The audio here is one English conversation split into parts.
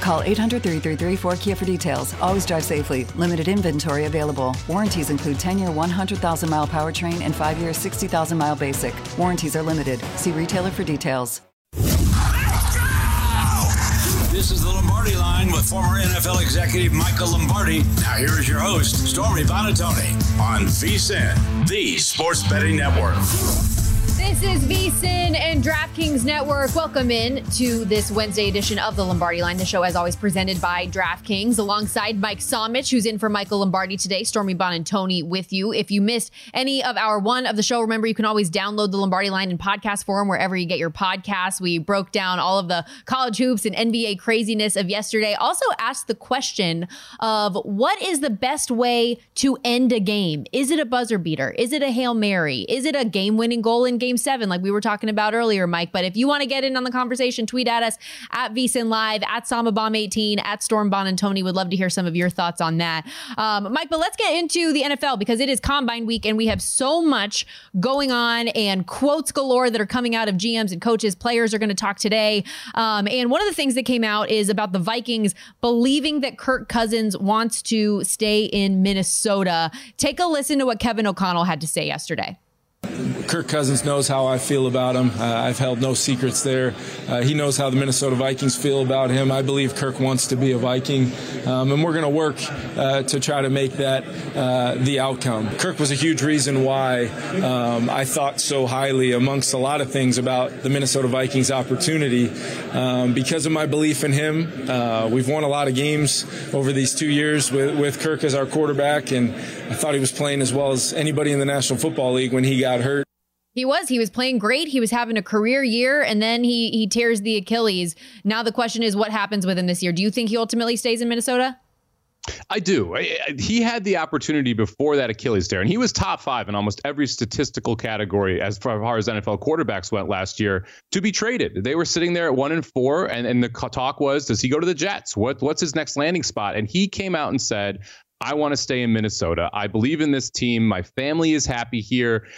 Call 800-333-4KIA for details. Always drive safely. Limited inventory available. Warranties include 10-year, 100,000-mile powertrain and 5-year, 60,000-mile basic. Warranties are limited. See retailer for details. This is the Lombardi Line with former NFL executive Michael Lombardi. Now here is your host, Stormy Bonatoni, on VSiN, the Sports Betting Network. This is VSiN and DraftKings Network. Welcome in to this Wednesday edition of the Lombardi Line. The show, as always, presented by DraftKings, alongside Mike Somich, who's in for Michael Lombardi today. Stormy Bonantoni with you. If you missed any of hour one of the show, remember you can always download the Lombardi Line in podcast form wherever you get your podcasts. We broke down all of the college hoops and NBA craziness of yesterday. Also asked the question of what is the best way to end a game? Is it a buzzer beater? Is it a Hail Mary? Is it a game-winning goal in Game 7, like we were talking about earlier, Mike? But if you want to get in on the conversation, tweet at us at VSiN Live, at SamaBomb18, at Storm Bonantoni. Would love to hear some of your thoughts on that, Mike. But let's get into the NFL because it is Combine Week and we have so much going on and quotes galore that are coming out of GMs and coaches. Players are going to talk today, and one of the things that came out is about the Vikings believing that Kirk Cousins wants to stay in Minnesota. Take a listen to what Kevin O'Connell had to say yesterday. Kirk Cousins knows how I feel about him. I've held no secrets there. He knows how the Minnesota Vikings feel about him. I believe Kirk wants to be a Viking, and we're going to work to try to make that the outcome. Kirk was a huge reason why I thought so highly, amongst a lot of things, about the Minnesota Vikings opportunity. Because of my belief in him, we've won a lot of games over these 2 years with Kirk as our quarterback, and I thought he was playing as well as anybody in the National Football League when he got hurt. He was playing great. He was having a career year, and then he tears the Achilles. Now the question is, what happens with him this year? Do you think he ultimately stays in Minnesota? I do. He had the opportunity before that Achilles tear, and he was top 5 in almost every statistical category as far as NFL quarterbacks went last year to be traded. They were sitting there at 1-4, and the talk was, does he go to the Jets? What's his next landing spot? And he came out and said, I want to stay in Minnesota. I believe in this team. My family is happy here.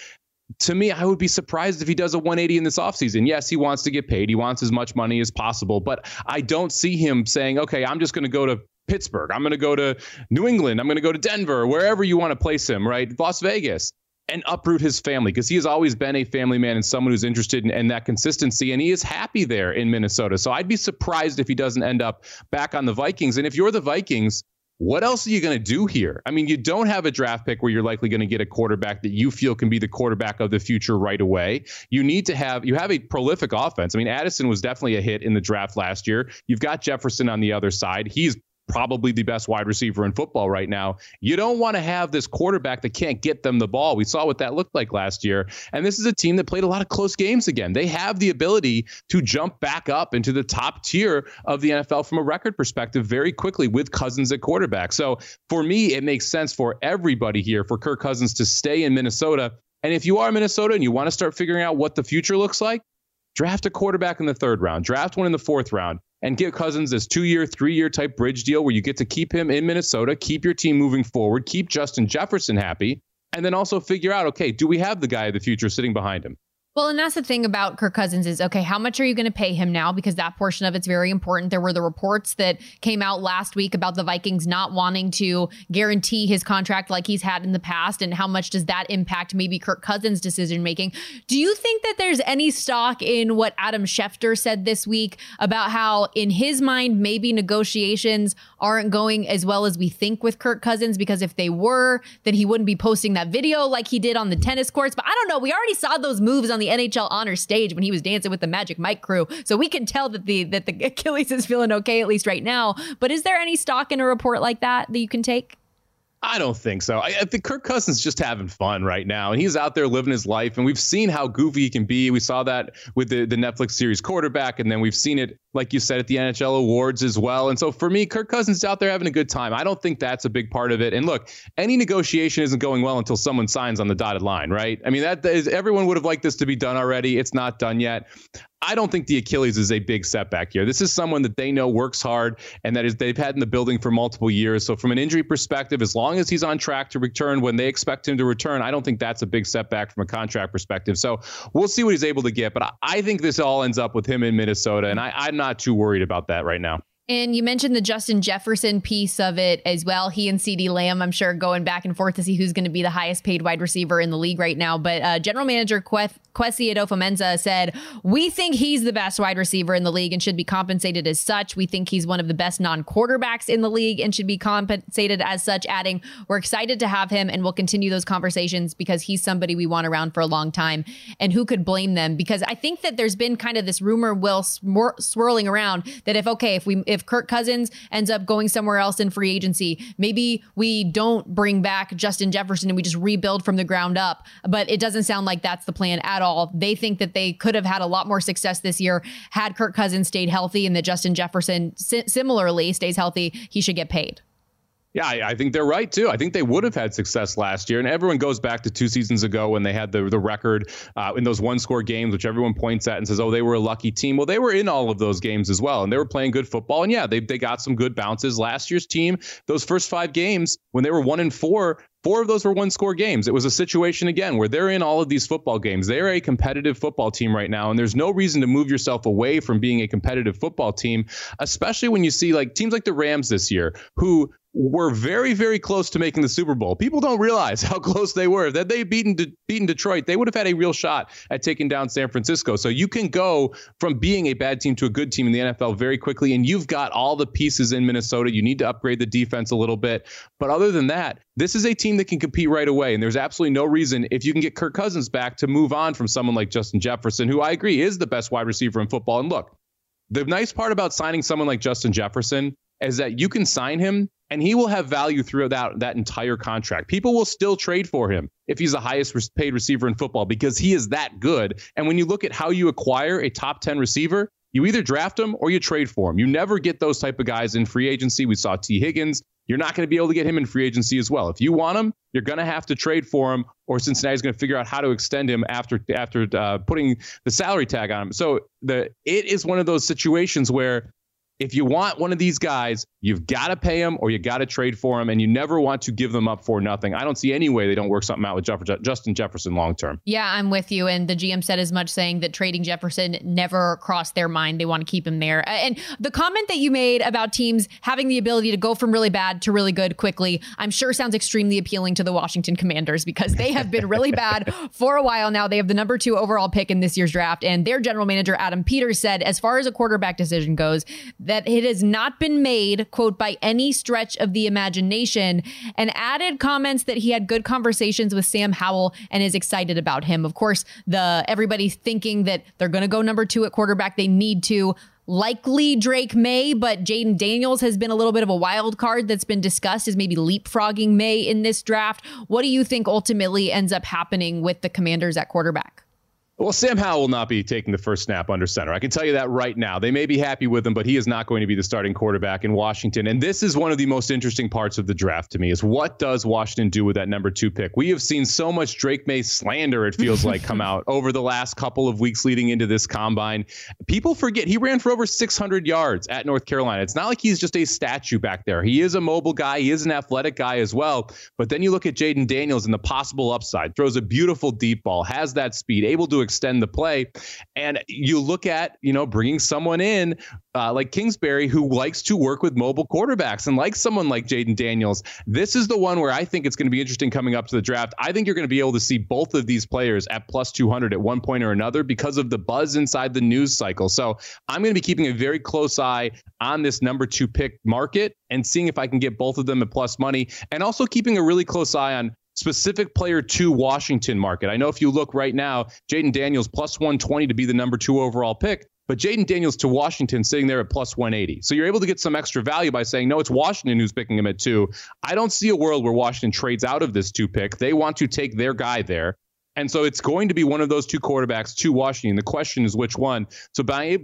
To me, I would be surprised if he does a 180 in this offseason. Yes, he wants to get paid. He wants as much money as possible. But I don't see him saying, OK, I'm just going to go to Pittsburgh. I'm going to go to New England. I'm going to go to Denver, wherever you want to place him, right? Las Vegas, and uproot his family, because he has always been a family man and someone who's interested in that consistency. And he is happy there in Minnesota. So I'd be surprised if he doesn't end up back on the Vikings. And if you're the Vikings, what else are you going to do here? I mean, you don't have a draft pick where you're likely going to get a quarterback that you feel can be the quarterback of the future right away. You need to have, you have a prolific offense. I mean, Addison was definitely a hit in the draft last year. You've got Jefferson on the other side. He's probably the best wide receiver in football right now. You don't want to have this quarterback that can't get them the ball. We saw what that looked like last year. And this is a team that played a lot of close games again. They have the ability to jump back up into the top tier of the NFL from a record perspective very quickly with Cousins at quarterback. So for me, it makes sense for everybody here for Kirk Cousins to stay in Minnesota. And if you are Minnesota and you want to start figuring out what the future looks like, draft a quarterback in the 3rd round, draft one in the 4th round, and give Cousins this 2-year, 3-year type bridge deal where you get to keep him in Minnesota, keep your team moving forward, keep Justin Jefferson happy, and then also figure out, okay, do we have the guy of the future sitting behind him? Well, and that's the thing about Kirk Cousins is, okay, how much are you going to pay him now? Because that portion of it's very important. There were the reports that came out last week about the Vikings not wanting to guarantee his contract like he's had in the past. And how much does that impact maybe Kirk Cousins' decision-making? Do you think that there's any stock in what Adam Schefter said this week about how in his mind, maybe negotiations aren't going as well as we think with Kirk Cousins, because if they were, then he wouldn't be posting that video like he did on the tennis courts. But I don't know. We already saw those moves on the NHL honor stage when he was dancing with the Magic Mike crew. So we can tell that the Achilles is feeling okay, at least right now. But is there any stock in a report like that that you can take? I don't think so. I think Kirk Cousins just having fun right now, and he's out there living his life. And we've seen how goofy he can be. We saw that with the Netflix series Quarterback, and then we've seen it, like you said, at the NHL awards as well. And so for me, Kirk Cousins is out there having a good time. I don't think that's a big part of it. And look, any negotiation isn't going well until someone signs on the dotted line, right? I mean, that is, everyone would have liked this to be done already. It's not done yet. I don't think the Achilles is a big setback here. This is someone that they know works hard and that is they've had in the building for multiple years. So from an injury perspective, as long as he's on track to return when they expect him to return, I don't think that's a big setback from a contract perspective. So we'll see what he's able to get. But I think this all ends up with him in Minnesota, and I'm not too worried about that right now. And you mentioned the Justin Jefferson piece of it as well. He and CeeDee Lamb, I'm sure, going back and forth to see who's going to be the highest paid wide receiver in the league right now. But general manager Kwesi Adofo-Mensah said, we think he's the best wide receiver in the league and should be compensated as such. We think he's one of the best non-quarterbacks in the league and should be compensated as such, adding, we're excited to have him and we'll continue those conversations because he's somebody we want around for a long time. And who could blame them? Because I think that there's been kind of this rumor swirling around that if Kirk Cousins ends up going somewhere else in free agency, maybe we don't bring back Justin Jefferson and we just rebuild from the ground up. But it doesn't sound like that's the plan at all. They think that they could have had a lot more success this year had Kirk Cousins stayed healthy, and that Justin Jefferson similarly stays healthy. He should get paid. Yeah, I think they're right, too. I think they would have had success last year. And everyone goes back to two seasons ago when they had the record in those one-score games, which everyone points at and says, oh, they were a lucky team. Well, they were in all of those games as well, and they were playing good football. And, yeah, they got some good bounces. Last year's team, those first five games, when they were 1-4, four of those were one-score games. It was a situation, again, where they're in all of these football games. They're a competitive football team right now, and there's no reason to move yourself away from being a competitive football team, especially when you see like teams like the Rams this year, who were very, very close to making the Super Bowl. People don't realize how close they were. That they beaten Detroit, they would have had a real shot at taking down San Francisco. So you can go from being a bad team to a good team in the NFL very quickly, and you've got all the pieces in Minnesota. You need to upgrade the defense a little bit. But other than that, this is a team that can compete right away, and there's absolutely no reason, if you can get Kirk Cousins back, to move on from someone like Justin Jefferson, who I agree is the best wide receiver in football. And look, the nice part about signing someone like Justin Jefferson is that you can sign him, and he will have value throughout that entire contract. People will still trade for him if he's the highest paid receiver in football, because he is that good. And when you look at how you acquire a top 10 receiver, you either draft him or you trade for him. You never get those type of guys in free agency. We saw T. Higgins. You're not going to be able to get him in free agency as well. If you want him, you're going to have to trade for him, or Cincinnati's going to figure out how to extend him after putting the salary tag on him. So it is one of those situations where if you want one of these guys, you've got to pay him or you got to trade for him, and you never want to give them up for nothing. I don't see any way they don't work something out with Justin Jefferson long term. Yeah, I'm with you. And the GM said as much, saying that trading Jefferson never crossed their mind. They want to keep him there. And the comment that you made about teams having the ability to go from really bad to really good quickly, I'm sure sounds extremely appealing to the Washington Commanders, because they have been really bad for a while now. They have the number 2 overall pick in this year's draft. And their general manager, Adam Peters, said, as far as a quarterback decision goes, that it has not been made, quote, by any stretch of the imagination, and added comments that he had good conversations with Sam Howell and is excited about him. Of course, everybody's thinking that they're going to go number 2 at quarterback. They need to. Likely Drake May, but Jaden Daniels has been a little bit of a wild card that's been discussed as maybe leapfrogging May in this draft. What do you think ultimately ends up happening with the Commanders at quarterback? Well, Sam Howell will not be taking the first snap under center. I can tell you that right now. They may be happy with him, but he is not going to be the starting quarterback in Washington. And this is one of the most interesting parts of the draft to me, is what does Washington do with that number 2 pick? We have seen so much Drake May slander, it feels like, come out over the last couple of weeks leading into this combine. People forget he ran for over 600 yards at North Carolina. It's not like he's just a statue back there. He is a mobile guy. He is an athletic guy as well. But then you look at Jaden Daniels and the possible upside. Throws a beautiful deep ball, has that speed, able to extend the play. And you look at, you know, bringing someone in like Kingsbury, who likes to work with mobile quarterbacks and likes someone like Jaden Daniels. This is the one where I think it's going to be interesting coming up to the draft. I think you're going to be able to see both of these players at plus 200 at one point or another because of the buzz inside the news cycle. So I'm going to be keeping a very close eye on this number 2 pick market and seeing if I can get both of them at plus money, and also keeping a really close eye on specific player to Washington market. I know if you look right now, Jaden Daniels plus 120 to be the number 2 overall pick, but Jaden Daniels to Washington sitting there at plus 180. So you're able to get some extra value by saying, no, it's Washington who's picking him at 2. I don't see a world where Washington trades out of this 2 pick. They want to take their guy there. And so it's going to be one of those 2 quarterbacks to Washington. The question is which one. So by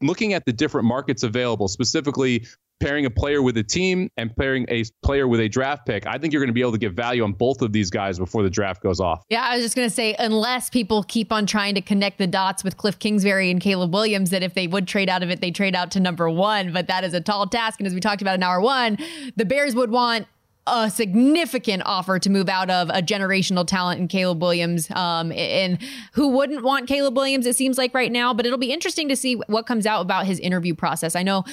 looking at the different markets available, specifically pairing a player with a team and pairing a player with a draft pick, I think you're going to be able to get value on both of these guys before the draft goes off. Yeah, I was just going to say, unless people keep on trying to connect the dots with Cliff Kingsbury and Caleb Williams, that if they would trade out of it, they trade out to number 1. But that is a tall task. And as we talked about in hour one, the Bears would want a significant offer to move out of a generational talent in Caleb Williams. And who wouldn't want Caleb Williams, it seems like right now, but it'll be interesting to see what comes out about his interview process. I know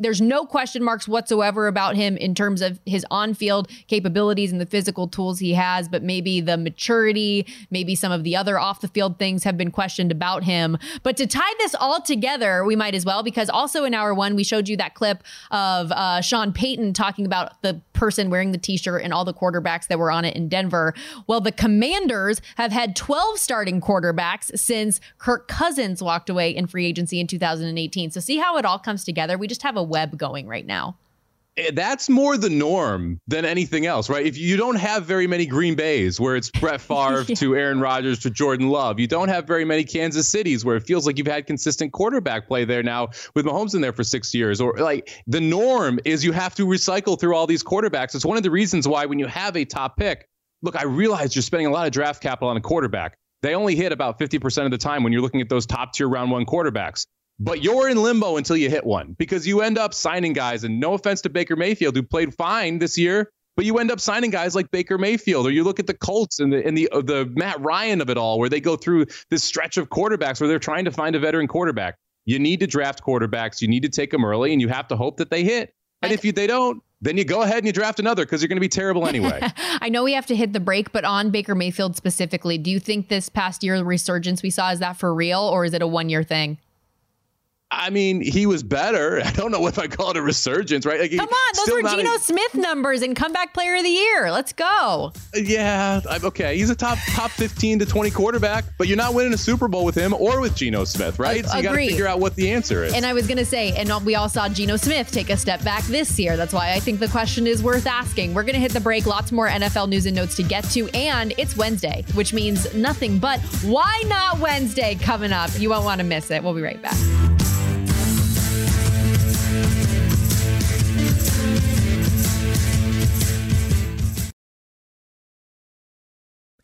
there's no question marks whatsoever about him in terms of his on-field capabilities and the physical tools he has, but maybe the maturity, maybe some of the other off the field things have been questioned about him. But to tie this all together, we might as well, because also in hour one, we showed you that clip of Sean Payton talking about the person wearing the t-shirt and all the quarterbacks that were on it in Denver. Well, the Commanders have had 12 starting quarterbacks since Kirk Cousins walked away in free agency in 2018. So see how it all comes together. We just have a web going right now. That's more the norm than anything else, right? If you don't have very many Green Bays where it's Brett Favre to Aaron Rodgers to Jordan Love, you don't have very many Kansas Cities where it feels like you've had consistent quarterback play there now with Mahomes in there for 6 years. Or like the norm is you have to recycle through all these quarterbacks. It's one of the reasons why when you have a top pick, look, I realize you're spending a lot of draft capital on a quarterback. They only hit about 50% of the time when you're looking at those top tier round 1 quarterbacks. But you're in limbo until you hit one, because you end up signing guys, and no offense to Baker Mayfield, who played fine this year, but you end up signing guys like Baker Mayfield, or you look at the Colts and the Matt Ryan of it all, where they go through this stretch of quarterbacks where they're trying to find a veteran quarterback. You need to draft quarterbacks. You need to take them early, and you have to hope that they hit. And if they don't, then you go ahead and you draft another, because you're going to be terrible anyway. I know we have to hit the break, but on Baker Mayfield specifically, do you think this past year resurgence we saw, is that for real, or is it a one-year thing? I mean, he was better. I don't know if I call it a resurgence, right? Like, come on, those were Geno Smith numbers and comeback player of the year. Let's go. Yeah, okay. He's a top 15 to 20 quarterback, but you're not winning a Super Bowl with him or with Geno Smith, right? So you got to figure out what the answer is. And I was going to say, and we all saw Geno Smith take a step back this year. That's why I think the question is worth asking. We're going to hit the break. Lots more NFL news and notes to get to, and it's Wednesday, which means nothing but Why Not Wednesday coming up. You won't want to miss it. We'll be right back.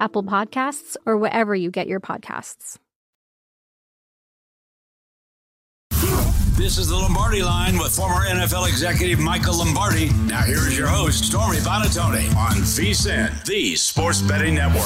Apple Podcasts, or wherever you get your podcasts. This is the Lombardi Line with former NFL executive Michael Lombardi. Now here is your host, Stormy Bonatoni, on VSiN, the Sports Betting Network.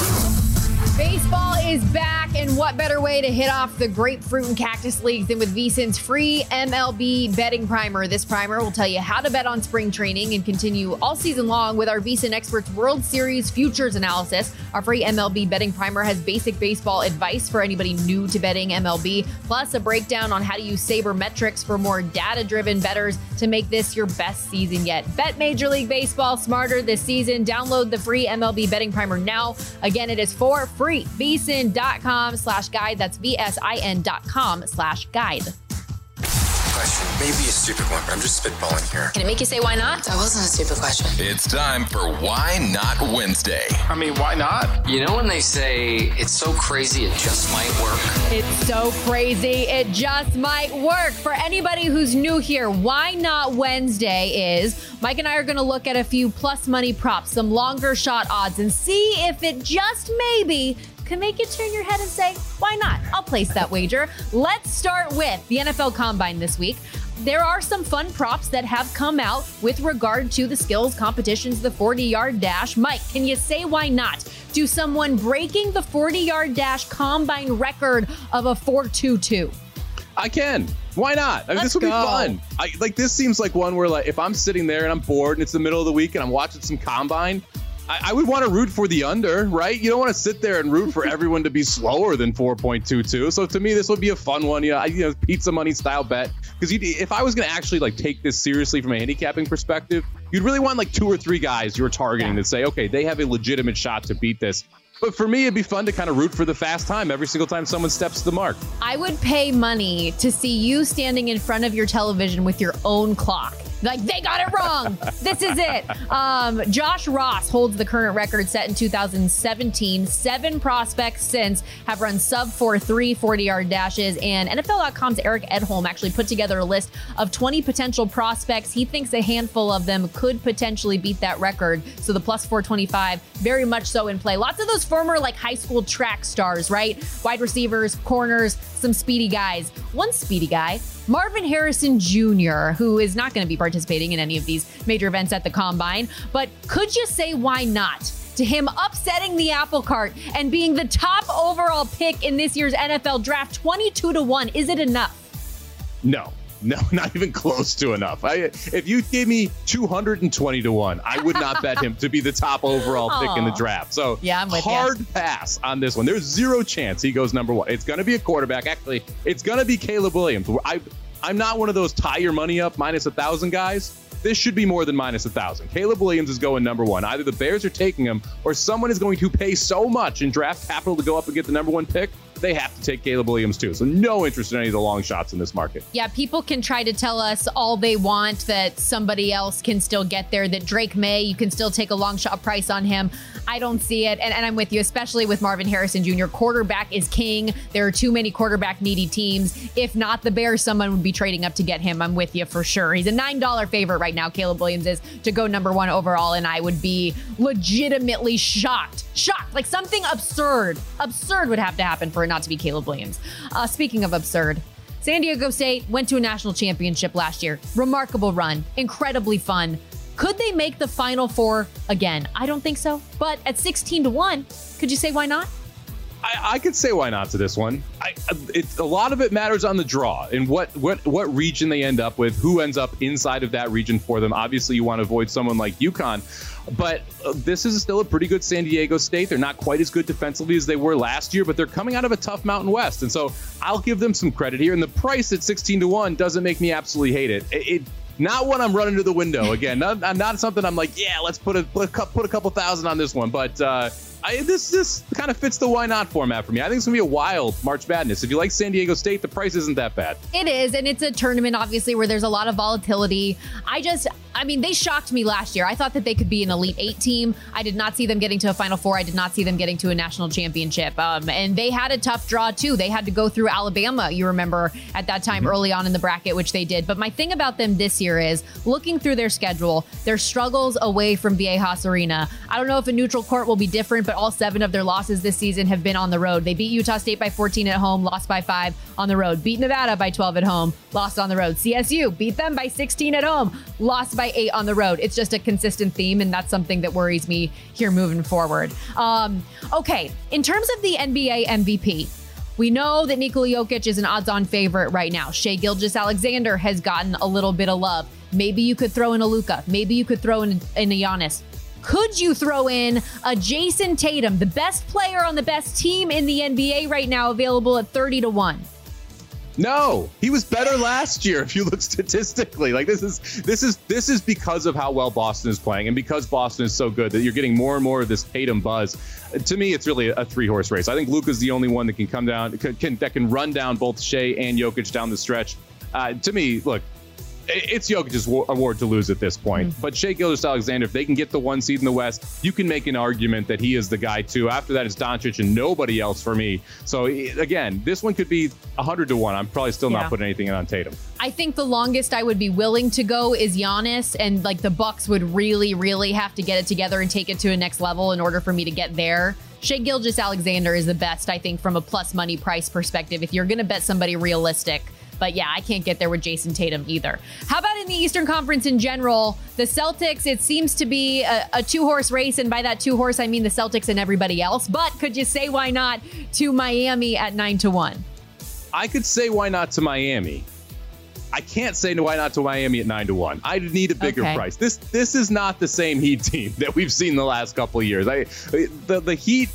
Baseball is back, and what better way to hit off the Grapefruit and Cactus League than with VSiN's free MLB betting primer. This primer will tell you how to bet on spring training and continue all season long with our VSiN Experts World Series Futures Analysis. Our free MLB betting primer has basic baseball advice for anybody new to betting MLB, plus a breakdown on how to use sabermetrics for more data-driven bettors to make this your best season yet. Bet Major League Baseball smarter this season. Download the free MLB betting primer now. Again, it is for free. VSIN.com/guide. That's VSIN.com/guide. Question. Maybe a stupid one, but I'm just spitballing here. Can it make you say why not? That wasn't a stupid question. It's time for Why Not Wednesday. I mean, why not? You know when they say it's so crazy it just might work? It's so crazy it just might work. For anybody who's new here, Why Not Wednesday is Mike and I are going to look at a few plus money props, some longer shot odds, and see if it just maybe can make you turn your head and say, why not? I'll place that wager. Let's start with the NFL Combine this week. There are some fun props that have come out with regard to the skills competitions, the 40-yard dash. Mike, can you say why not to someone breaking the 40-yard dash combine record of a 4.22? I can. Why not? I mean, this would be fun. This seems like one where, if I'm sitting there and I'm bored and it's the middle of the week and I'm watching some combine, I would want to root for the under, right? You don't want to sit there and root for everyone to be slower than 4.22. So to me, this would be a fun one, pizza money style bet. Because if I was going to actually take this seriously from a handicapping perspective, you'd really want two or three guys you're targeting to say, okay, they have a legitimate shot to beat this. But for me, it'd be fun to kind of root for the fast time every single time someone steps the mark. I would pay money to see you standing in front of your television with your own clock. They got it wrong. This is it. Josh Ross holds the current record set in 2017. 7 prospects since have run sub 4.3 40-yard dashes. And NFL.com's Eric Edholm actually put together a list of 20 potential prospects. He thinks a handful of them could potentially beat that record. So the plus 425, very much so in play. Lots of those former high school track stars, right? Wide receivers, corners, some speedy guys. One speedy guy, Marvin Harrison Jr., who is not going to be participating in any of these major events at the Combine, but could you say why not to him upsetting the apple cart and being the top overall pick in this year's NFL draft, 22-1? Is it enough? No, not even close to enough. If you gave me 220-1, I would not bet him to be the top overall pick in the draft. So yeah, I'm with hard you. Pass on this one. There's zero chance he goes number one. It's going to be a quarterback. Actually, it's going to be Caleb Williams. I'm not one of those tie your money up -1,000 guys. This should be more than -1,000. Caleb Williams is going number one. Either the Bears are taking him or someone is going to pay so much in draft capital to go up and get the number one pick. They have to take Caleb Williams too. So no interest in any of the long shots in this market. Yeah, people can try to tell us all they want that somebody else can still get there, that Drake May, you can still take a long shot price on him. I don't see it. And I'm with you, especially with Marvin Harrison Jr. Quarterback is king. There are too many quarterback needy teams. If not the Bears, someone would be trading up to get him. I'm with you for sure. He's a $9 favorite right now, Caleb Williams is, to go number one overall. And I would be legitimately shocked. Like something absurd would have to happen for an not to be Caleb Williams. Speaking of absurd, San Diego State went to a national championship last year. Remarkable run, incredibly fun. Could they make the Final Four again? I don't think so. But at 16-1, could you say why not? I could say why not to this one. A lot of it matters on the draw and what region they end up with, who ends up inside of that region for them. Obviously, you want to avoid someone like UConn. But this is still a pretty good San Diego State. They're not quite as good defensively as they were last year, but they're coming out of a tough Mountain West. And so I'll give them some credit here. And the price at 16-1 doesn't make me absolutely hate it. Not when I'm running to the window again. Not something I'm like, yeah, let's put a couple thousand on this one. But This kind of fits the why not format for me. I think it's going to be a wild March Madness. If you like San Diego State, the price isn't that bad. It is, and it's a tournament, obviously, where there's a lot of volatility. I mean, they shocked me last year. I thought that they could be an Elite Eight team. I did not see them getting to a Final Four. I did not see them getting to a national championship. And they had a tough draw, too. They had to go through Alabama, you remember, at that time early on in the bracket, which they did. But my thing about them this year is, looking through their schedule, their struggles away from Viejas Arena. I don't know if a neutral court will be different, but all 7 of their losses this season have been on the road. They beat Utah State by 14 at home, lost by 5 on the road. Beat Nevada by 12 at home, lost on the road. CSU beat them by 16 at home, lost by 8 on the road. It's just a consistent theme, and that's something that worries me here moving forward. Okay, in terms of the NBA MVP, we know that Nikola Jokic is an odds-on favorite right now. Shai Gilgeous-Alexander has gotten a little bit of love. Maybe you could throw in a Luka. Maybe you could throw in a Giannis. Could you throw in a Jason Tatum, the best player on the best team in the NBA right now, available at 30-1? No, he was better last year if you look statistically. Like, this is because of how well Boston is playing and because Boston is so good that you're getting more and more of this Tatum buzz. To me, it's really a three-horse race. I think Luka's the only one that can come down, that can run down both Shai and Jokic down the stretch. To me, look, it's Jokic's award to lose at this point. But Shai Gilgeous-Alexander, if they can get the 1 seed in the West, you can make an argument that he is the guy too. After that, it's Doncic and nobody else for me. So again, this one could be 100-1. I'm probably still not putting anything in on Tatum. I think the longest I would be willing to go is Giannis, and like the Bucks would really, really have to get it together and take it to a next level in order for me to get there. Shai Gilgeous-Alexander is the best, I think, from a plus money price perspective, if you're going to bet somebody realistic. But yeah, I can't get there with Jason Tatum either. How about in the Eastern Conference in general? The Celtics, it seems to be a 2-horse race. And by that 2-horse, I mean the Celtics and everybody else. But could you say why not to Miami at 9-1? I could say why not to Miami. I can't say why not to Miami at 9-1. I need a bigger price. This is not the same Heat team that we've seen the last couple of years. The Heat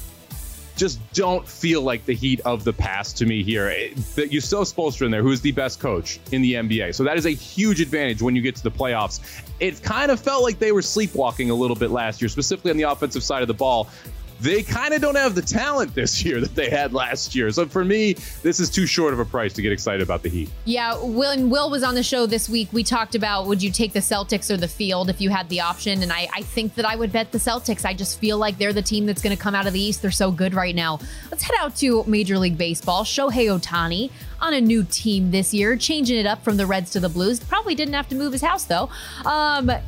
just don't feel like the Heat of the past to me here. You still have Spoelstra in there, who is the best coach in the NBA. So that is a huge advantage when you get to the playoffs. It kind of felt like they were sleepwalking a little bit last year, specifically on the offensive side of the ball. They kind of don't have the talent this year that they had last year. So for me, this is too short of a price to get excited about the Heat. Yeah, Will was on the show this week. We talked about, would you take the Celtics or the field if you had the option? And I think that I would bet the Celtics. I just feel like they're the team that's going to come out of the East. They're so good right now. Let's head out to Major League Baseball. Shohei Ohtani on a new team this year, changing it up from the Reds to the Blues. Probably didn't have to move his house, though.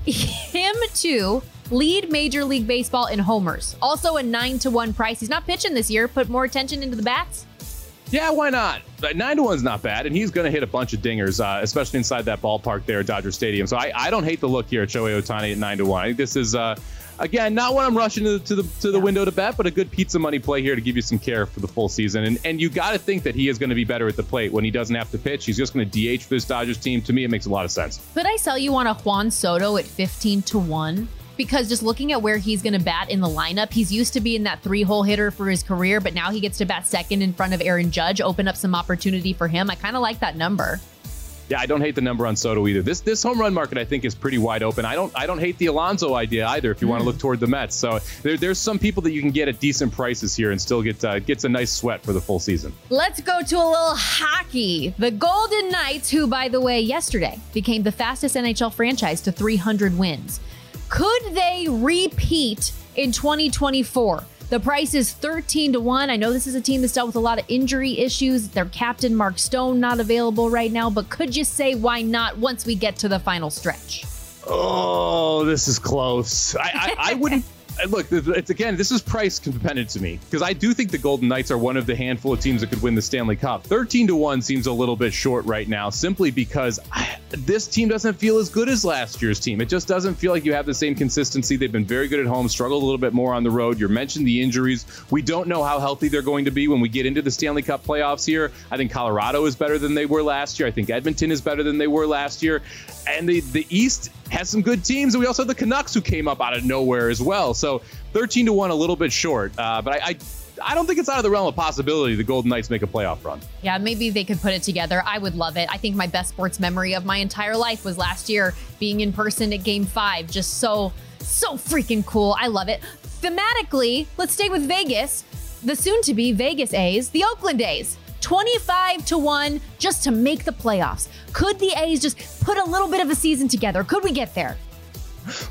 Him, too. Lead Major League Baseball in homers. Also a 9-1 price. He's not pitching this year. Put more attention into the bats. Yeah, why not? 9-1's not bad, and he's going to hit a bunch of dingers, especially inside that ballpark there at Dodger Stadium. So I don't hate the look here at Shohei Ohtani at 9-1. I think this is, again, not what I'm rushing to the window to bet, but a good pizza money play here to give you some care for the full season. And you got to think that he is going to be better at the plate when he doesn't have to pitch. He's just going to DH for this Dodgers team. To me, it makes a lot of sense. Could I sell you on a Juan Soto at 15-1? Because just looking at where he's going to bat in the lineup, he's used to being that 3-hole hitter for his career, but now he gets to bat second in front of Aaron Judge, open up some opportunity for him. I kind of like that number. Yeah, I don't hate the number on Soto either. This home run market, I think, is pretty wide open. I don't hate the Alonso idea either if you want to look toward the Mets. So there's some people that you can get at decent prices here and still gets a nice sweat for the full season. Let's go to a little hockey. The Golden Knights, who, by the way, yesterday became the fastest NHL franchise to 300 wins. Could they repeat in 2024? The price is 13-1. I know this is a team that's dealt with a lot of injury issues. Their captain, Mark Stone, not available right now. But could you say why not once we get to the final stretch? Oh, this is close. I wouldn't. Look, it's, again, this is price dependent to me because I do think the Golden Knights are one of the handful of teams that could win the Stanley Cup. 13-1 seems a little bit short right now simply because this team doesn't feel as good as last year's team. It just doesn't feel like you have the same consistency. They've been very good at home, struggled a little bit more on the road. You mentioned the injuries. We don't know how healthy they're going to be when we get into the Stanley Cup playoffs here. I think Colorado is better than they were last year. I think Edmonton is better than they were last year. And the East has some good teams. And we also have the Canucks who came up out of nowhere as well. So 13-1, a little bit short, but I don't think it's out of the realm of possibility the Golden Knights make a playoff run. Yeah, maybe they could put it together. I would love it. I think my best sports memory of my entire life was last year being in person at Game 5. Just so So freaking cool. I love it. Thematically, let's stay with Vegas. The soon-to-be Vegas A's, the Oakland A's, 25-1 just to make the playoffs. Could the A's just put a little bit of a season together? Could we get there?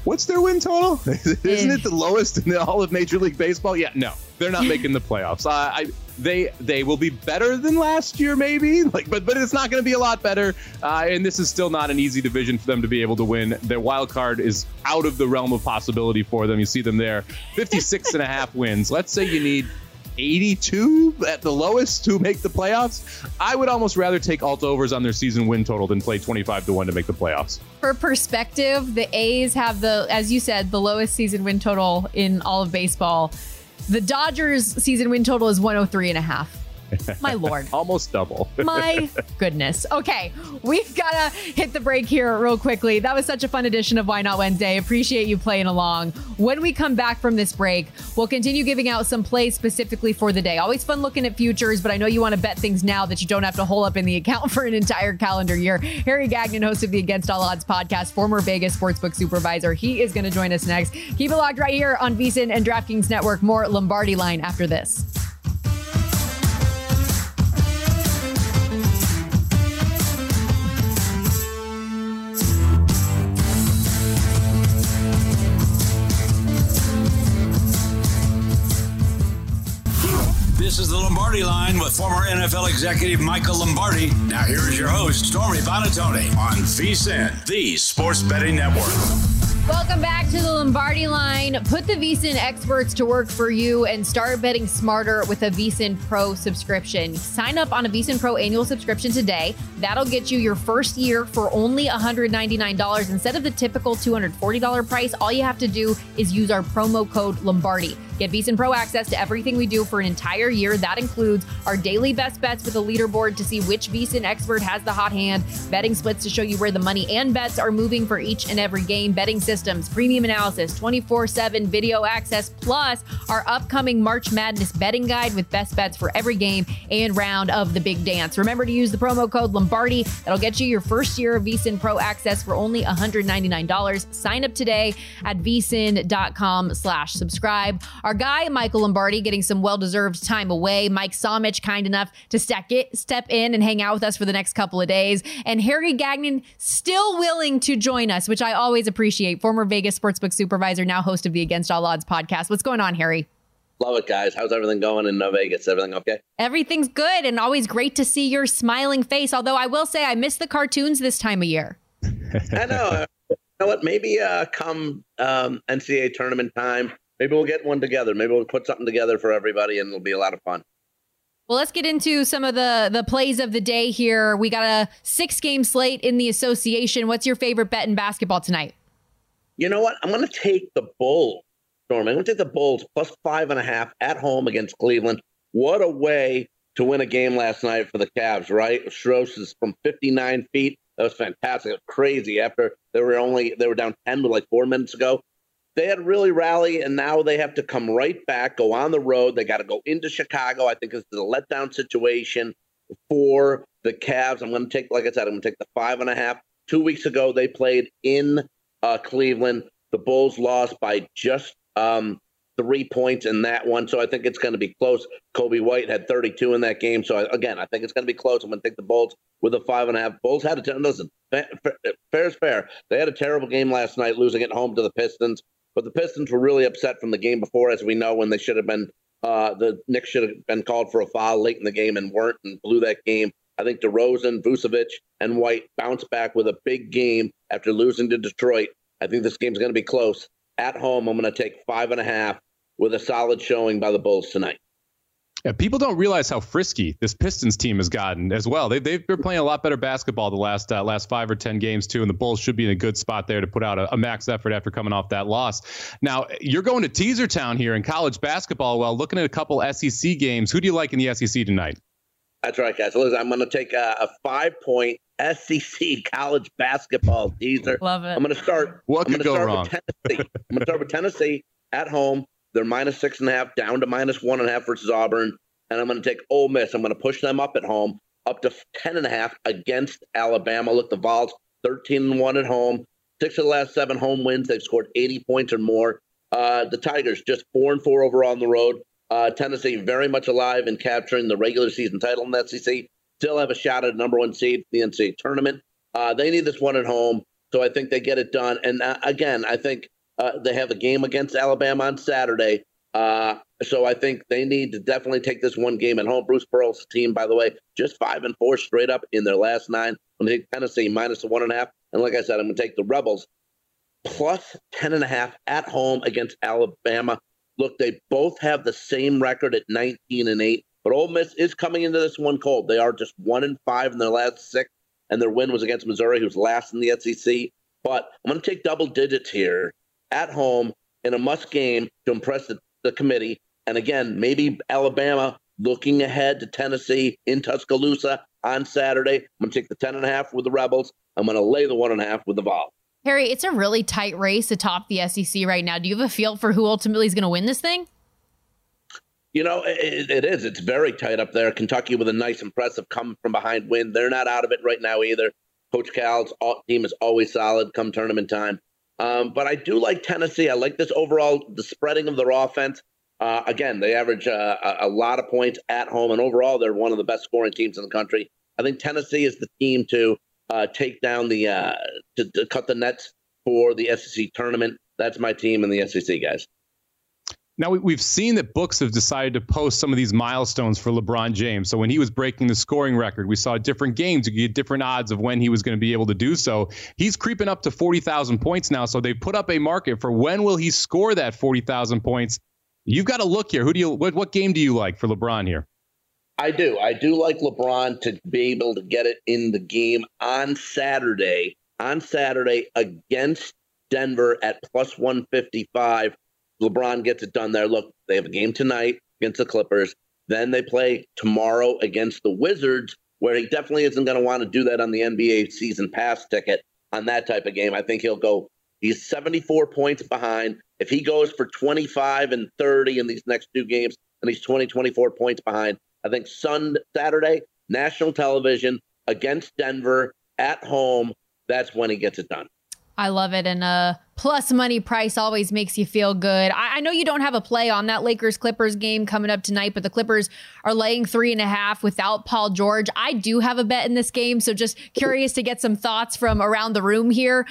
What's their win total? Isn't it the lowest in all of Major League Baseball? Yeah, no, they're not making the playoffs. They will be better than last year, maybe, like, but it's not going to be a lot better. And this is still not an easy division for them to be able to win. Their wild card is out of the realm of possibility for them. You see them there, 56 and a half wins. Let's say you need 82 at the lowest to make the playoffs. I would almost rather take alt overs on their season win total than play 25-1 to make the playoffs. For perspective, the A's have the, as you said, the lowest season win total in all of baseball. The Dodgers season win total is 103.5. My Lord. Almost double. My goodness. Okay, we've got to hit the break here real quickly. That was such a fun edition of Why Not Wednesday. Appreciate you playing along. When we come back from this break, we'll continue giving out some plays specifically for the day. Always fun looking at futures, but I know you want to bet things now that you don't have to hole up in the account for an entire calendar year. Harry Gagnon, host of the Against All Odds podcast, former Vegas sportsbook supervisor. He is going to join us next. Keep it locked right here on VSiN and DraftKings Network. More Lombardi Line after this. This is the Lombardi Line with former NFL executive Michael Lombardi. Now here is your host, Stormy Bonatoni, on VSiN, the Sports Betting Network. Welcome back to the Lombardi Line. Put the VSiN experts to work for you and start betting smarter with a VSiN Pro subscription. Sign up on a VSiN Pro annual subscription today. That'll get you your first year for only $199. Instead of the typical $240 price, all you have to do is use our promo code Lombardi. Get VSiN Pro access to everything we do for an entire year. That includes our daily best bets with a leaderboard to see which VSiN expert has the hot hand, betting splits to show you where the money and bets are moving for each and every game, betting systems, premium analysis, 24/7 video access, plus our upcoming March Madness betting guide with best bets for every game and round of the big dance. Remember to use the promo code Lombardi. That'll get you your first year of VSiN Pro access for only $199. Sign up today at vsin.com/subscribe. Our guy, Michael Lombardi, getting some well-deserved time away. Mike Somich, kind enough to step in and hang out with us for the next couple of days. And Harry Gagnon, still willing to join us, which I always appreciate. Former Vegas sportsbook supervisor, now host of the Against All Odds podcast. What's going on, Harry? Love it, guys. How's everything going in Vegas? Everything okay? Everything's good, and always great to see your smiling face. Although I will say I miss the cartoons this time of year. I know. You know what? Maybe come NCAA tournament time, maybe we'll get one together. Maybe we'll put something together for everybody, and it'll be a lot of fun. Well, let's get into some of the plays of the day here. We got a 6-game slate in the association. What's your favorite bet in basketball tonight? You know what? I'm going to take the Bulls, Storm. I'm going to take the Bulls plus 5.5 at home against Cleveland. What a way to win a game last night for the Cavs, right? Strauss is from 59 feet. That was fantastic. It was crazy. After they were down 10 with like 4 minutes ago. They had really rallied, and now they have to come right back, go on the road. They got to go into Chicago. I think this is a letdown situation for the Cavs. I'm going to take, like I said, I'm going to take the 5.5. 2 weeks ago, they played in Cleveland. The Bulls lost by just 3 points in that one, so I think it's going to be close. Kobe White had 32 in that game, so again, I think it's going to be close. I'm going to take the Bulls with a 5.5. Bulls had a listen, fair is fair. They had a terrible game last night, losing at home to the Pistons. But the Pistons were really upset from the game before, as we know, when they should have been the Knicks should have been called for a foul late in the game and weren't, and blew that game. I think DeRozan, Vucevic, and White bounced back with a big game after losing to Detroit. I think this game's going to be close. At home, I'm going to take 5.5 with a solid showing by the Bulls tonight. Yeah, people don't realize how frisky this Pistons team has gotten as well. They've been playing a lot better basketball the last 5 or 10 games, too, and the Bulls should be in a good spot there to put out a max effort after coming off that loss. Now, you're going to Teaser Town here in college basketball. Well, looking at a couple SEC games, who do you like in the SEC tonight? That's right, guys. Listen, I'm going to take a 5-point SEC college basketball teaser. Love it. I'm going to start. What could go wrong? I'm going to start with Tennessee at home. They're -6.5, down to -1.5 versus Auburn. And I'm going to take Ole Miss. I'm going to push them up at home, up to 10.5 against Alabama. Look, the Vols 13-1 at home. Six of the last seven home wins, they've scored 80 points or more. The Tigers just 4-4 overall on the road. Tennessee very much alive in capturing the regular season title in the SEC. Still have a shot at number one seed in the NCAA tournament. They need this one at home, so I think they get it done. And again, I think they have a game against Alabama on Saturday. So I think they need to definitely take this one game at home. Bruce Pearl's team, by the way, just 5-4 straight up in their last nine. I'm going to take Tennessee minus the 1.5. And like I said, I'm going to take the Rebels plus 10.5 at home against Alabama. Look, they both have the same record at 19-8, but Ole Miss is coming into this one cold. They are just 1-5 in their last six, and their win was against Missouri, who's last in the SEC. But I'm going to take double digits here at home in a must game to impress the committee. And again, maybe Alabama looking ahead to Tennessee in Tuscaloosa on Saturday. I'm going to take the 10.5 with the Rebels. I'm going to lay the 1.5 with the Vols. Harry, it's a really tight race atop the SEC right now. Do you have a feel for who ultimately is going to win this thing? You know, it is. It's very tight up there. Kentucky with a nice, impressive come-from-behind win. They're not out of it right now either. Coach Cal's team is always solid come tournament time. But I do like Tennessee. I like this overall, the spreading of their offense. Again, they average a lot of points at home, and overall they're one of the best scoring teams in the country. I think Tennessee is the team to take down the to cut the nets for the SEC tournament. That's my team and the SEC guys. Now, we've seen that books have decided to post some of these milestones for LeBron James. So when he was breaking the scoring record, we saw different games. You get different odds of when he was going to be able to do so. He's creeping up to 40,000 points now. So they put up a market for when will he score that 40,000 points. You've got to look here. What game do you like for LeBron here? I do like LeBron to be able to get it in the game on Saturday against Denver at plus 155. LeBron gets it done there. Look, they have a game tonight against the Clippers. Then they play tomorrow against the Wizards, where he definitely isn't going to want to do that on the NBA season pass ticket on that type of game. I think he'll go. He's 74 points behind. If he goes for 25 and 30 in these next two games, and he's 24 points behind, I think Saturday, national television against Denver at home, that's when he gets it done. I love it. And plus money price always makes you feel good. I know you don't have a play on that Lakers-Clippers game coming up tonight, but the Clippers are laying 3.5 without Paul George. I do have a bet in this game, so just curious to get some thoughts from around the room here.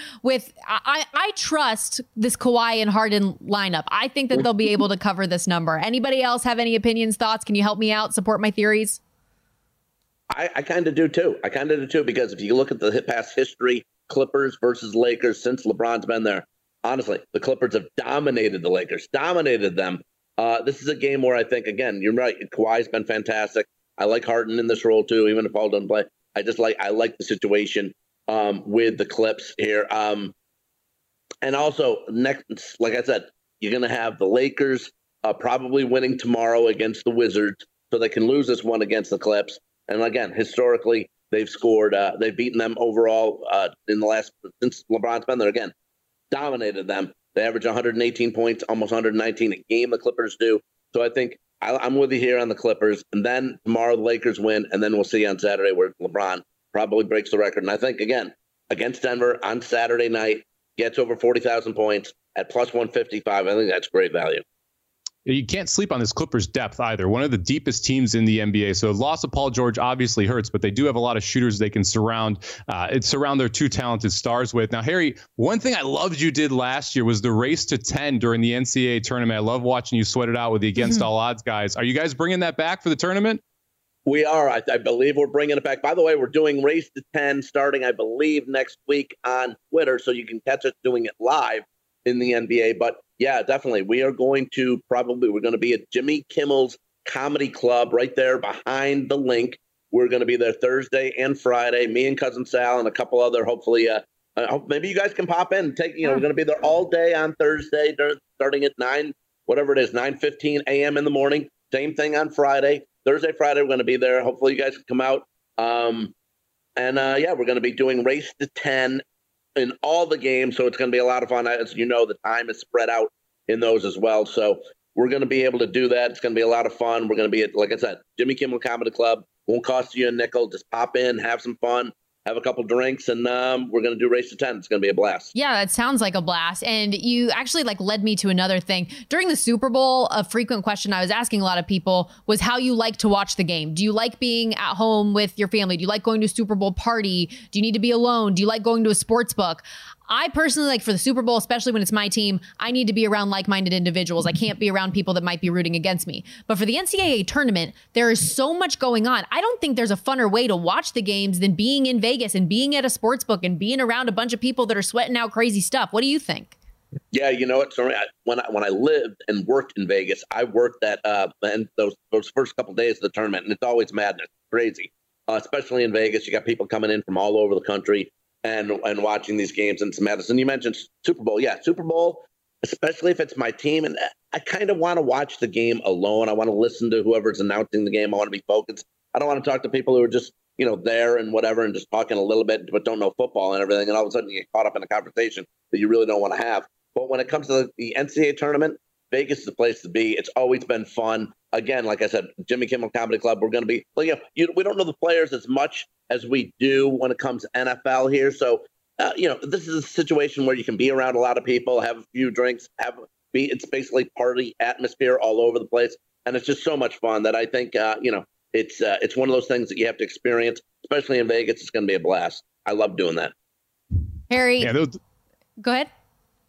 I trust this Kawhi and Harden lineup. I think that they'll be able to cover this number. Anybody else have any opinions, thoughts? Can you help me out, support my theories? I kind of do, too. Because if you look at the past history, Clippers versus Lakers since LeBron's been there. Honestly, the Clippers have dominated the Lakers, dominated them. This is a game where I think, again, you're right. Kawhi's been fantastic. I like Harden in this role too, even if Paul doesn't play. I like the situation with the Clips here. And also, next, like I said, you're going to have the Lakers probably winning tomorrow against the Wizards, so they can lose this one against the Clips. And again, historically, they've scored. They've beaten them overall in the last since LeBron's been there. Again, dominated them. They average 118 points, almost 119 a game. The Clippers do. So I think I'm with you here on the Clippers. And then tomorrow the Lakers win, and then we'll see on Saturday where LeBron probably breaks the record. And I think again against Denver on Saturday night gets over 40,000 points at plus 155. I think that's great value. You can't sleep on this Clippers depth either. One of the deepest teams in the NBA. So the loss of Paul George obviously hurts, but they do have a lot of shooters they can surround their two talented stars with. Now, Harry, one thing I loved you did last year was the race to 10 during the NCAA tournament. I love watching you sweat it out with the against all odds guys. Are you guys bringing that back for the tournament? We are. I believe we're bringing it back. By the way, we're doing race to 10 starting, I believe, next week on Twitter. So you can catch us doing it live in the NBA. But yeah, definitely. We're going to be at Jimmy Kimmel's Comedy Club right there behind the link. We're going to be there Thursday and Friday, me and Cousin Sal and a couple other, hopefully, maybe you guys can pop in and take, we're going to be there all day on Thursday starting at 9:15 a.m. in the morning. Same thing on Friday, Friday, we're going to be there. Hopefully you guys can come out. We're going to be doing race to 10 in all the games, so it's going to be a lot of fun. As you know, the time is spread out in those as well, so we're going to be able to do that. It's going to be a lot of fun. We're going to be at, like I said, Jimmy Kimmel Comedy Club. Won't cost you a nickel. Just pop in, have some fun. have a couple drinks, and we're going to do Race to 10. It's going to be a blast. Yeah, it sounds like a blast. And you actually led me to another thing. During the Super Bowl, a frequent question I was asking a lot of people was how you like to watch the game. Do you like being at home with your family? Do you like going to a Super Bowl party? Do you need to be alone? Do you like going to a sports book? I personally, like for the Super Bowl, especially when it's my team, I need to be around like-minded individuals. I can't be around people that might be rooting against me. But for the NCAA tournament, there is so much going on. I don't think there's a funner way to watch the games than being in Vegas and being at a sports book and being around a bunch of people that are sweating out crazy stuff. What do you think? Yeah, you know what? So when I lived and worked in Vegas, I worked at and those first couple of days of the tournament, and it's always madness, crazy, especially in Vegas. You got people coming in from all over the country. And watching these games in some Madison. You mentioned Super Bowl. Yeah, Super Bowl, especially if it's my team. And I kind of want to watch the game alone. I want to listen to whoever's announcing the game. I want to be focused. I don't want to talk to people who are just, there and whatever and just talking a little bit but don't know football and everything. And all of a sudden you get caught up in a conversation that you really don't want to have. But when it comes to the NCAA tournament, Vegas is the place to be. It's always been fun. Again, like I said, Jimmy Kimmel Comedy Club, we're going to be, we don't know the players as much as we do when it comes to NFL here. So, this is a situation where you can be around a lot of people, have a few drinks, it's basically party atmosphere all over the place. And it's just so much fun that I think, it's one of those things that you have to experience, especially in Vegas. It's going to be a blast. I love doing that. Harry, go ahead.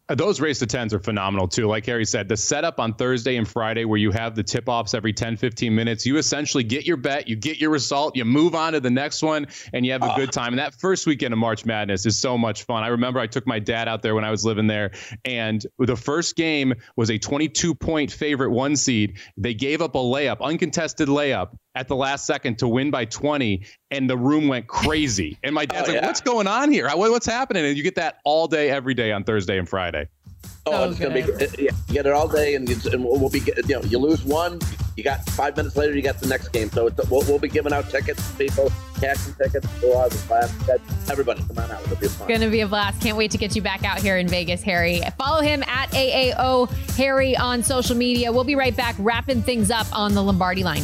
Those Race to 10s are phenomenal, too. Like Harry said, the setup on Thursday and Friday where you have the tip-offs every 10, 15 minutes, you essentially get your bet, you get your result, you move on to the next one, and you have a good time. And that first weekend of March Madness is so much fun. I remember I took my dad out there when I was living there, and the first game was a 22-point favorite one seed. They gave up a layup, uncontested layup, at the last second to win by 20, and the room went crazy. And my dad's what's going on here? What's happening? And you get that all day, every day on Thursday and Friday. Oh, it's going to be you get it all day, and we'll be you lose one, you got 5 minutes later, you got the next game. So we'll be giving out tickets to people, cashing tickets, everybody come on out. It'll be fun. It's going to be a blast. Can't wait to get you back out here in Vegas, Harry. Follow him at AAO Harry on social media. We'll be right back wrapping things up on the Lombardi Line.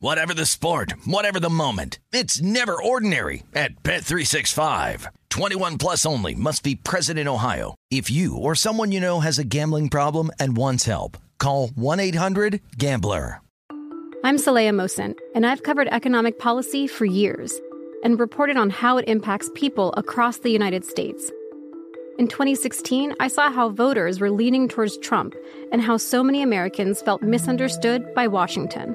Whatever the sport, whatever the moment. It's never ordinary at Bet365. 21 plus only. Must be present in Ohio. If you or someone you know has a gambling problem and wants help, call 1-800-GAMBLER. I'm Saleha Mohsen, and I've covered economic policy for years and reported on how it impacts people across the United States. In 2016, I saw how voters were leaning towards Trump and how so many Americans felt misunderstood by Washington.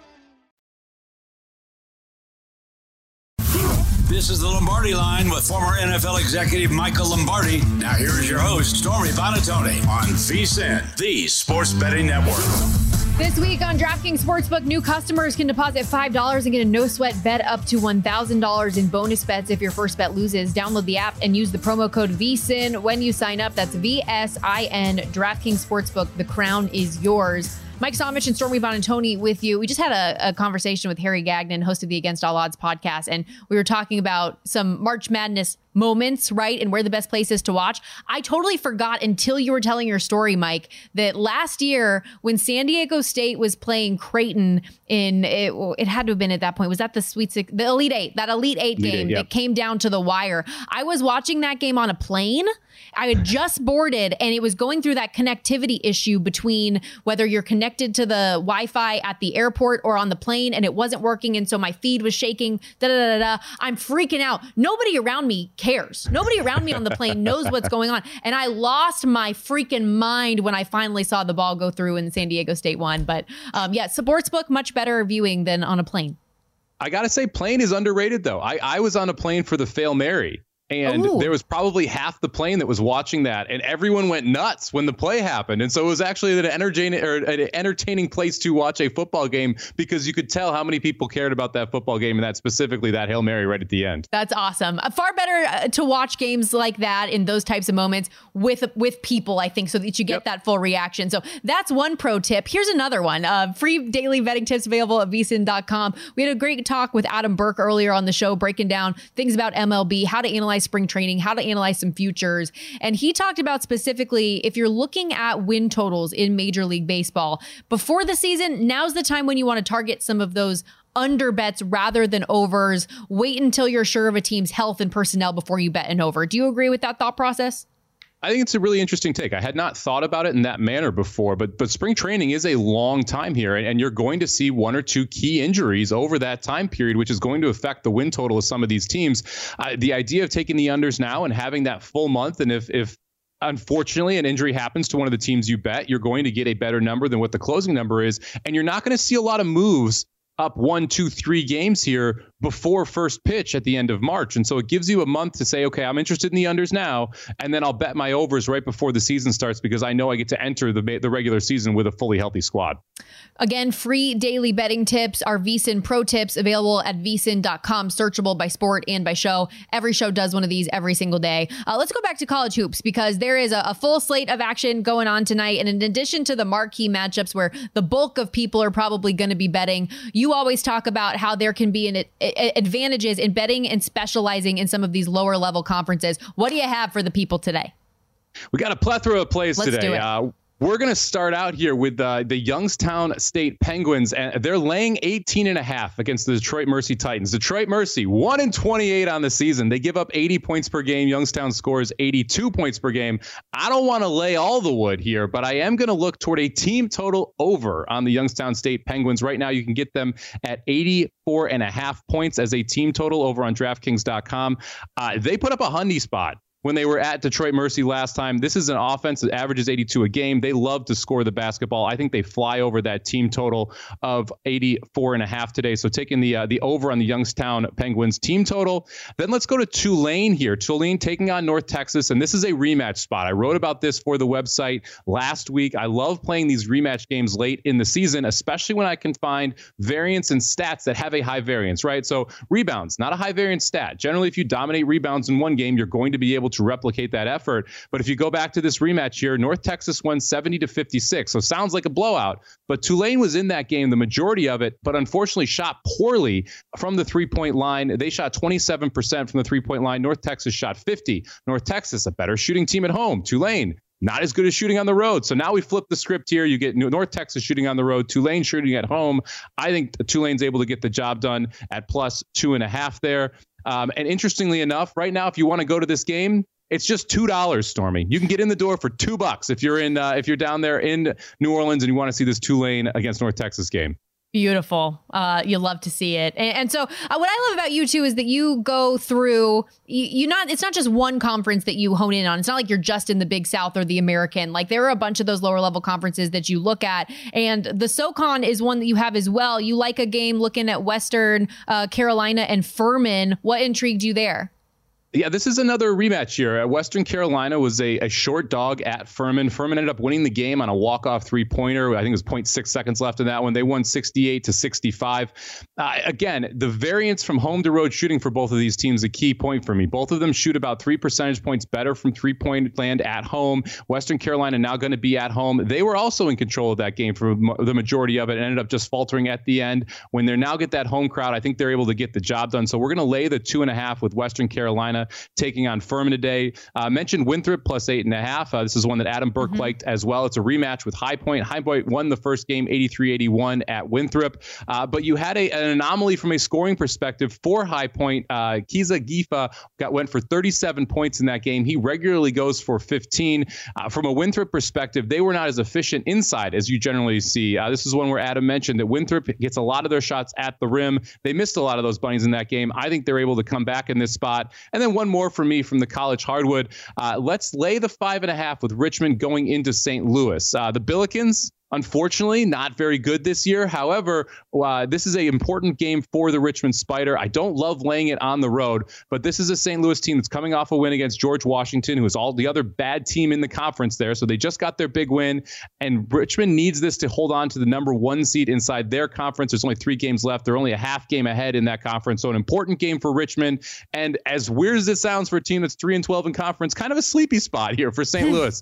This is the Lombardi Line with former NFL executive Michael Lombardi. Now here is your host, Stormy Bonatoni, on VSiN, the Sports Betting Network. This week on DraftKings Sportsbook, new customers can deposit $5 and get a no-sweat bet up to $1,000 in bonus bets if your first bet loses. Download the app and use the promo code VSIN when you sign up. That's VSIN. DraftKings Sportsbook, the crown is yours. Mike Somich and Stormy Bonantoni with you. We just had a conversation with Harry Gagnon, host of the Against All Odds podcast, and we were talking about some March Madness moments, right, and where the best place is to watch. I totally forgot until you were telling your story, Mike, that last year when San Diego State was playing Creighton in, it had to have been at that point, was that the Sweet Six, the Elite Eight game that came down to the wire. I was watching that game on a plane. I had just boarded, and it was going through that connectivity issue between whether you're connected to the Wi-Fi at the airport or on the plane, and it wasn't working, and so my feed was shaking. I'm freaking out. Nobody around me cares. Nobody around me on the plane knows what's going on, and I lost my freaking mind when I finally saw the ball go through and San Diego State won. But yeah, Sportsbook, much better viewing than on a plane. I gotta say, plane is underrated, though. I was on a plane for the Fail Mary. And There was probably half the plane that was watching that, and everyone went nuts when the play happened. And so it was actually an entertaining place to watch a football game, because you could tell how many people cared about that football game, and that specifically that Hail Mary right at the end. That's awesome. Far better to watch games like that in those types of moments with people, I think, so that you get that full reaction. So that's one pro tip. Here's another one. Free daily betting tips available at vsin.com. We had a great talk with Adam Burke earlier on the show, breaking down things about MLB, how to analyze spring training, how to analyze some futures. And he talked about specifically, if you're looking at win totals in Major League Baseball before the season, now's the time when you want to target some of those under bets rather than overs. Wait until you're sure of a team's health and personnel before you bet an over. Do you agree with that thought process? I think it's a really interesting take. I had not thought about it in that manner before, but spring training is a long time here, and you're going to see one or two key injuries over that time period, which is going to affect the win total of some of these teams. The idea of taking the unders now and having that full month, and if unfortunately an injury happens to one of the teams you bet, you're going to get a better number than what the closing number is, and you're not going to see a lot of moves up 1, 2, 3 games here before first pitch at the end of March. And so it gives you a month to say, okay, I'm interested in the unders now, and then I'll bet my overs right before the season starts, because I know I get to enter the regular season with a fully healthy squad. Again, free daily betting tips are VSiN Pro Tips, available at vsin.com, searchable by sport and by show. Every show does one of these every single day. Let's go back to college hoops, because there is a full slate of action going on tonight. And in addition to the marquee matchups where the bulk of people are probably going to be betting, you always talk about how there can be an advantages in betting and specializing in some of these lower level conferences. What do you have for the people today? We got a plethora of plays today. We're going to start out here with the Youngstown State Penguins, and they're laying 18.5 against the Detroit Mercy Titans. Detroit Mercy, 1-28 on the season. They give up 80 points per game. Youngstown scores 82 points per game. I don't want to lay all the wood here, but I am going to look toward a team total over on the Youngstown State Penguins. Right now, you can get them at 84.5 points as a team total over on DraftKings.com. They put up a hundy spot when they were at Detroit Mercy last time. This is an offense that averages 82 a game. They love to score the basketball. I think they fly over that team total of 84.5 today. So taking the over on the Youngstown Penguins team total. Then let's go to Tulane here. Tulane taking on North Texas, and this is a rematch spot. I wrote about this for the website last week. I love playing these rematch games late in the season, especially when I can find variance and stats that have a high variance, right? So rebounds, not a high variance stat. Generally, if you dominate rebounds in one game, you're going to be able to replicate that effort. But if you go back to this rematch here, North Texas won 70-56. So sounds like a blowout, but Tulane was in that game the majority of it, but unfortunately shot poorly from the 3-point line. They shot 27% from the 3-point line. North Texas shot 50. North Texas, a better shooting team at home. Tulane, not as good as shooting on the road. So now we flip the script here. You get North Texas shooting on the road, Tulane shooting at home. I think Tulane's able to get the job done at plus 2.5 there. And interestingly enough, right now, if you want to go to this game, it's just $2, Stormy. You can get in the door for $2 if you're down there in New Orleans and you want to see this Tulane against North Texas game. Beautiful. You love to see it. And so what I love about you too is that you go through, it's not just one conference that you hone in on. It's not like you're just in the Big South or the American. Like there are a bunch of those lower level conferences that you look at, and the SoCon is one that you have as well. You like a game looking at Western Carolina and Furman. What intrigued you there? Yeah, this is another rematch year. Western Carolina was a short dog at Furman. Furman ended up winning the game on a walk-off three-pointer. I think it was 0.6 seconds left in that one. They won 68-65. Again, the variance from home to road shooting for both of these teams is a key point for me. Both of them shoot about 3 percentage points better from three-point land at home. Western Carolina now going to be at home. They were also in control of that game for the majority of it and ended up just faltering at the end. When they now get that home crowd, I think they're able to get the job done. So we're going to lay the 2.5 with Western Carolina taking on Furman today. Mentioned Winthrop plus 8.5. This is one that Adam Burke liked as well. It's a rematch with High Point. High Point won the first game 83-81 at Winthrop. But you had an anomaly from a scoring perspective for High Point. Kiza Gifa went for 37 points in that game. He regularly goes for 15. From a Winthrop perspective, they were not as efficient inside as you generally see. This is one where Adam mentioned that Winthrop gets a lot of their shots at the rim. They missed a lot of those bunnies in that game. I think they're able to come back in this spot. And then one more for me from the college hardwood. Let's lay the 5.5 with Richmond going into St. Louis. The Billikens, unfortunately, not very good this year. However, this is an important game for the Richmond Spider. I don't love laying it on the road, but this is a St. Louis team that's coming off a win against George Washington, who is all the other bad team in the conference there. So they just got their big win, and Richmond needs this to hold on to the #1 seed inside their conference. There's only 3 games left. They're only a half game ahead in that conference. So an important game for Richmond. And as weird as it sounds for a team that's 3-12 in conference, kind of a sleepy spot here for St. Louis.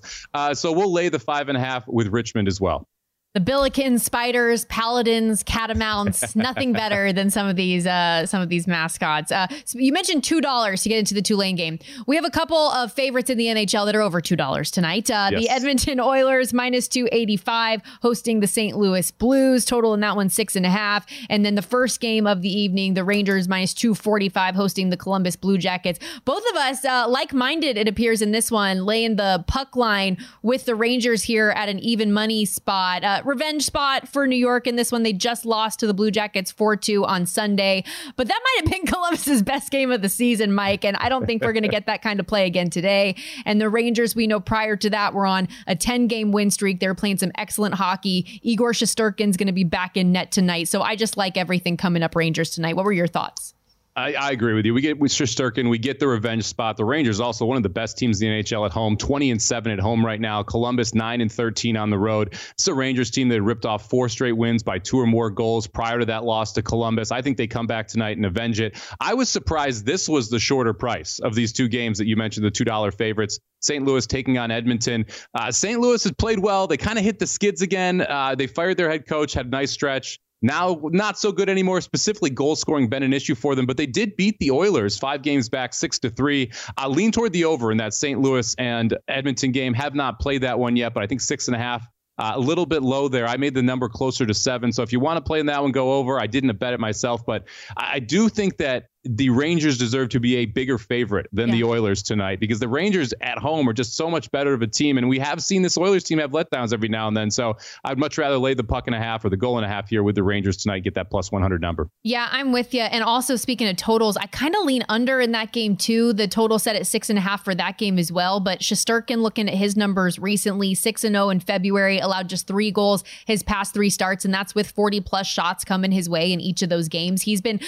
So we'll lay the 5.5 with Richmond as well. The Billikens, spiders, paladins, catamounts, nothing better than some of these mascots. So you mentioned $2 to get into the Tulane game. We have a couple of favorites in the NHL that are over $2 tonight. Yes. The Edmonton Oilers -285 hosting the St. Louis Blues, total in that one 6.5. And then the first game of the evening, the Rangers -245 hosting the Columbus Blue Jackets. Both of us like-minded, it appears, in this one, laying the puck line with the Rangers here at an even money spot. Revenge spot for New York in this one. They just lost to the Blue Jackets 4-2 on Sunday, but that might have been Columbus's best game of the season, Mike, and I don't think we're going to get that kind of play again today. And the Rangers, we know prior to that, were on a 10-game win streak. They're playing some excellent hockey. Igor Shesterkin's going to be back in net tonight, so I just like everything coming up Rangers tonight. What were your thoughts? I agree with you. We get with Shesterkin, we get the revenge spot. The Rangers also one of the best teams in the NHL at home, 20-7 at home right now. Columbus 9-13 on the road. It's a Rangers team that ripped off 4 straight wins by 2 or more goals prior to that loss to Columbus. I think they come back tonight and avenge it. I was surprised this was the shorter price of these 2 games that you mentioned, the $2 favorites. St. Louis taking on Edmonton. St. Louis has played well. They kind of hit the skids again. They fired their head coach, had a nice stretch. Now, not so good anymore. Specifically, goal scoring been an issue for them, but they did beat the Oilers 5 games back, 6-3. I lean toward the over in that St. Louis and Edmonton game. Have not played that one yet, but I think 6.5. A little bit low there. I made the number closer to 7. So if you want to play in that one, go over. I didn't bet it myself, but I do think that the Rangers deserve to be a bigger favorite than the Oilers tonight, because the Rangers at home are just so much better of a team. And we have seen this Oilers team have letdowns every now and then. So I'd much rather lay the puck and a half or the goal and a half here with the Rangers tonight, get that plus 100 number. Yeah, I'm with you. And also speaking of totals, I kind of lean under in that game too. The total set at 6.5 for that game as well. But Shesterkin, looking at his numbers recently, 6-0 in February, allowed just 3 goals his past 3 starts. And that's with 40 plus shots coming his way in each of those games. He's been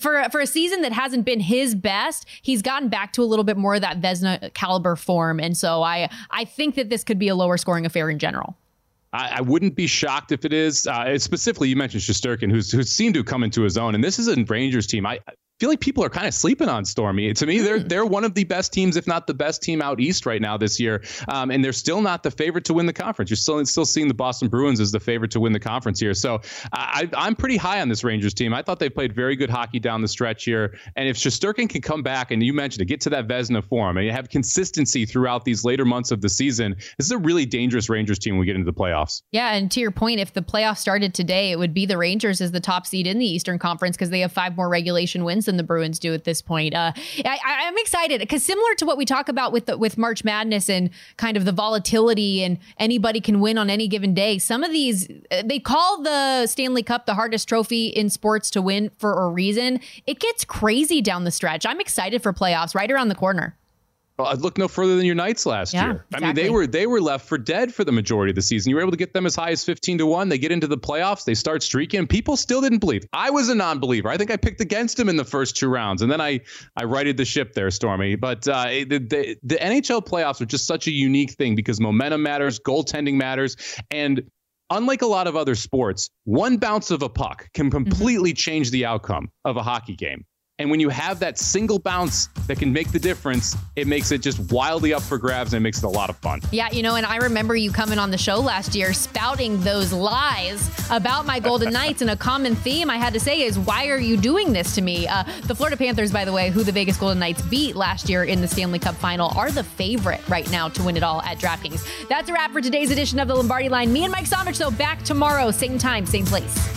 for a season that hasn't been his best, he's gotten back to a little bit more of that Vezina caliber form. And so I think that this could be a lower scoring affair in general. I wouldn't be shocked if it is. Specifically, you mentioned Shesterkin, who's seemed to come into his own. And this is a Rangers team. I feel like people are kind of sleeping on Stormy. To me, they're one of the best teams, if not the best team out East right now this year. And they're still not the favorite to win the conference. You're still seeing the Boston Bruins as the favorite to win the conference here. So I'm pretty high on this Rangers team. I thought they played very good hockey down the stretch here. And if Shesterkin can come back, and you mentioned to get to that Vezina form and you have consistency throughout these later months of the season, this is a really dangerous Rangers team when we get into the playoffs. Yeah, and to your point, if the playoffs started today, it would be the Rangers as the top seed in the Eastern Conference because they have 5 more regulation wins than the Bruins do at this point. I'm excited because similar to what we talk about with March Madness and kind of the volatility and anybody can win on any given day, some of these, they call the Stanley Cup the hardest trophy in sports to win for a reason. It gets crazy down the stretch. I'm excited for playoffs right around the corner. Well, I'd look no further than your Knights last year. Exactly. I mean, they were left for dead for the majority of the season. You were able to get them as high as 15-1. They get into the playoffs. They start streaking. People still didn't believe. I was a non-believer. I think I picked against them in the first two rounds, and then I righted the ship there, Stormy. But the NHL playoffs are just such a unique thing because momentum matters, goaltending matters, and unlike a lot of other sports, one bounce of a puck can completely change the outcome of a hockey game. And when you have that single bounce that can make the difference, it makes it just wildly up for grabs and it makes it a lot of fun. Yeah, you know, and I remember you coming on the show last year spouting those lies about my Golden Knights, and a common theme I had to say is, why are you doing this to me? The Florida Panthers, by the way, who the Vegas Golden Knights beat last year in the Stanley Cup final, are the favorite right now to win it all at DraftKings. That's a wrap for today's edition of The Lombardi Line. Me and Mike Somich, though, back tomorrow, same time, same place.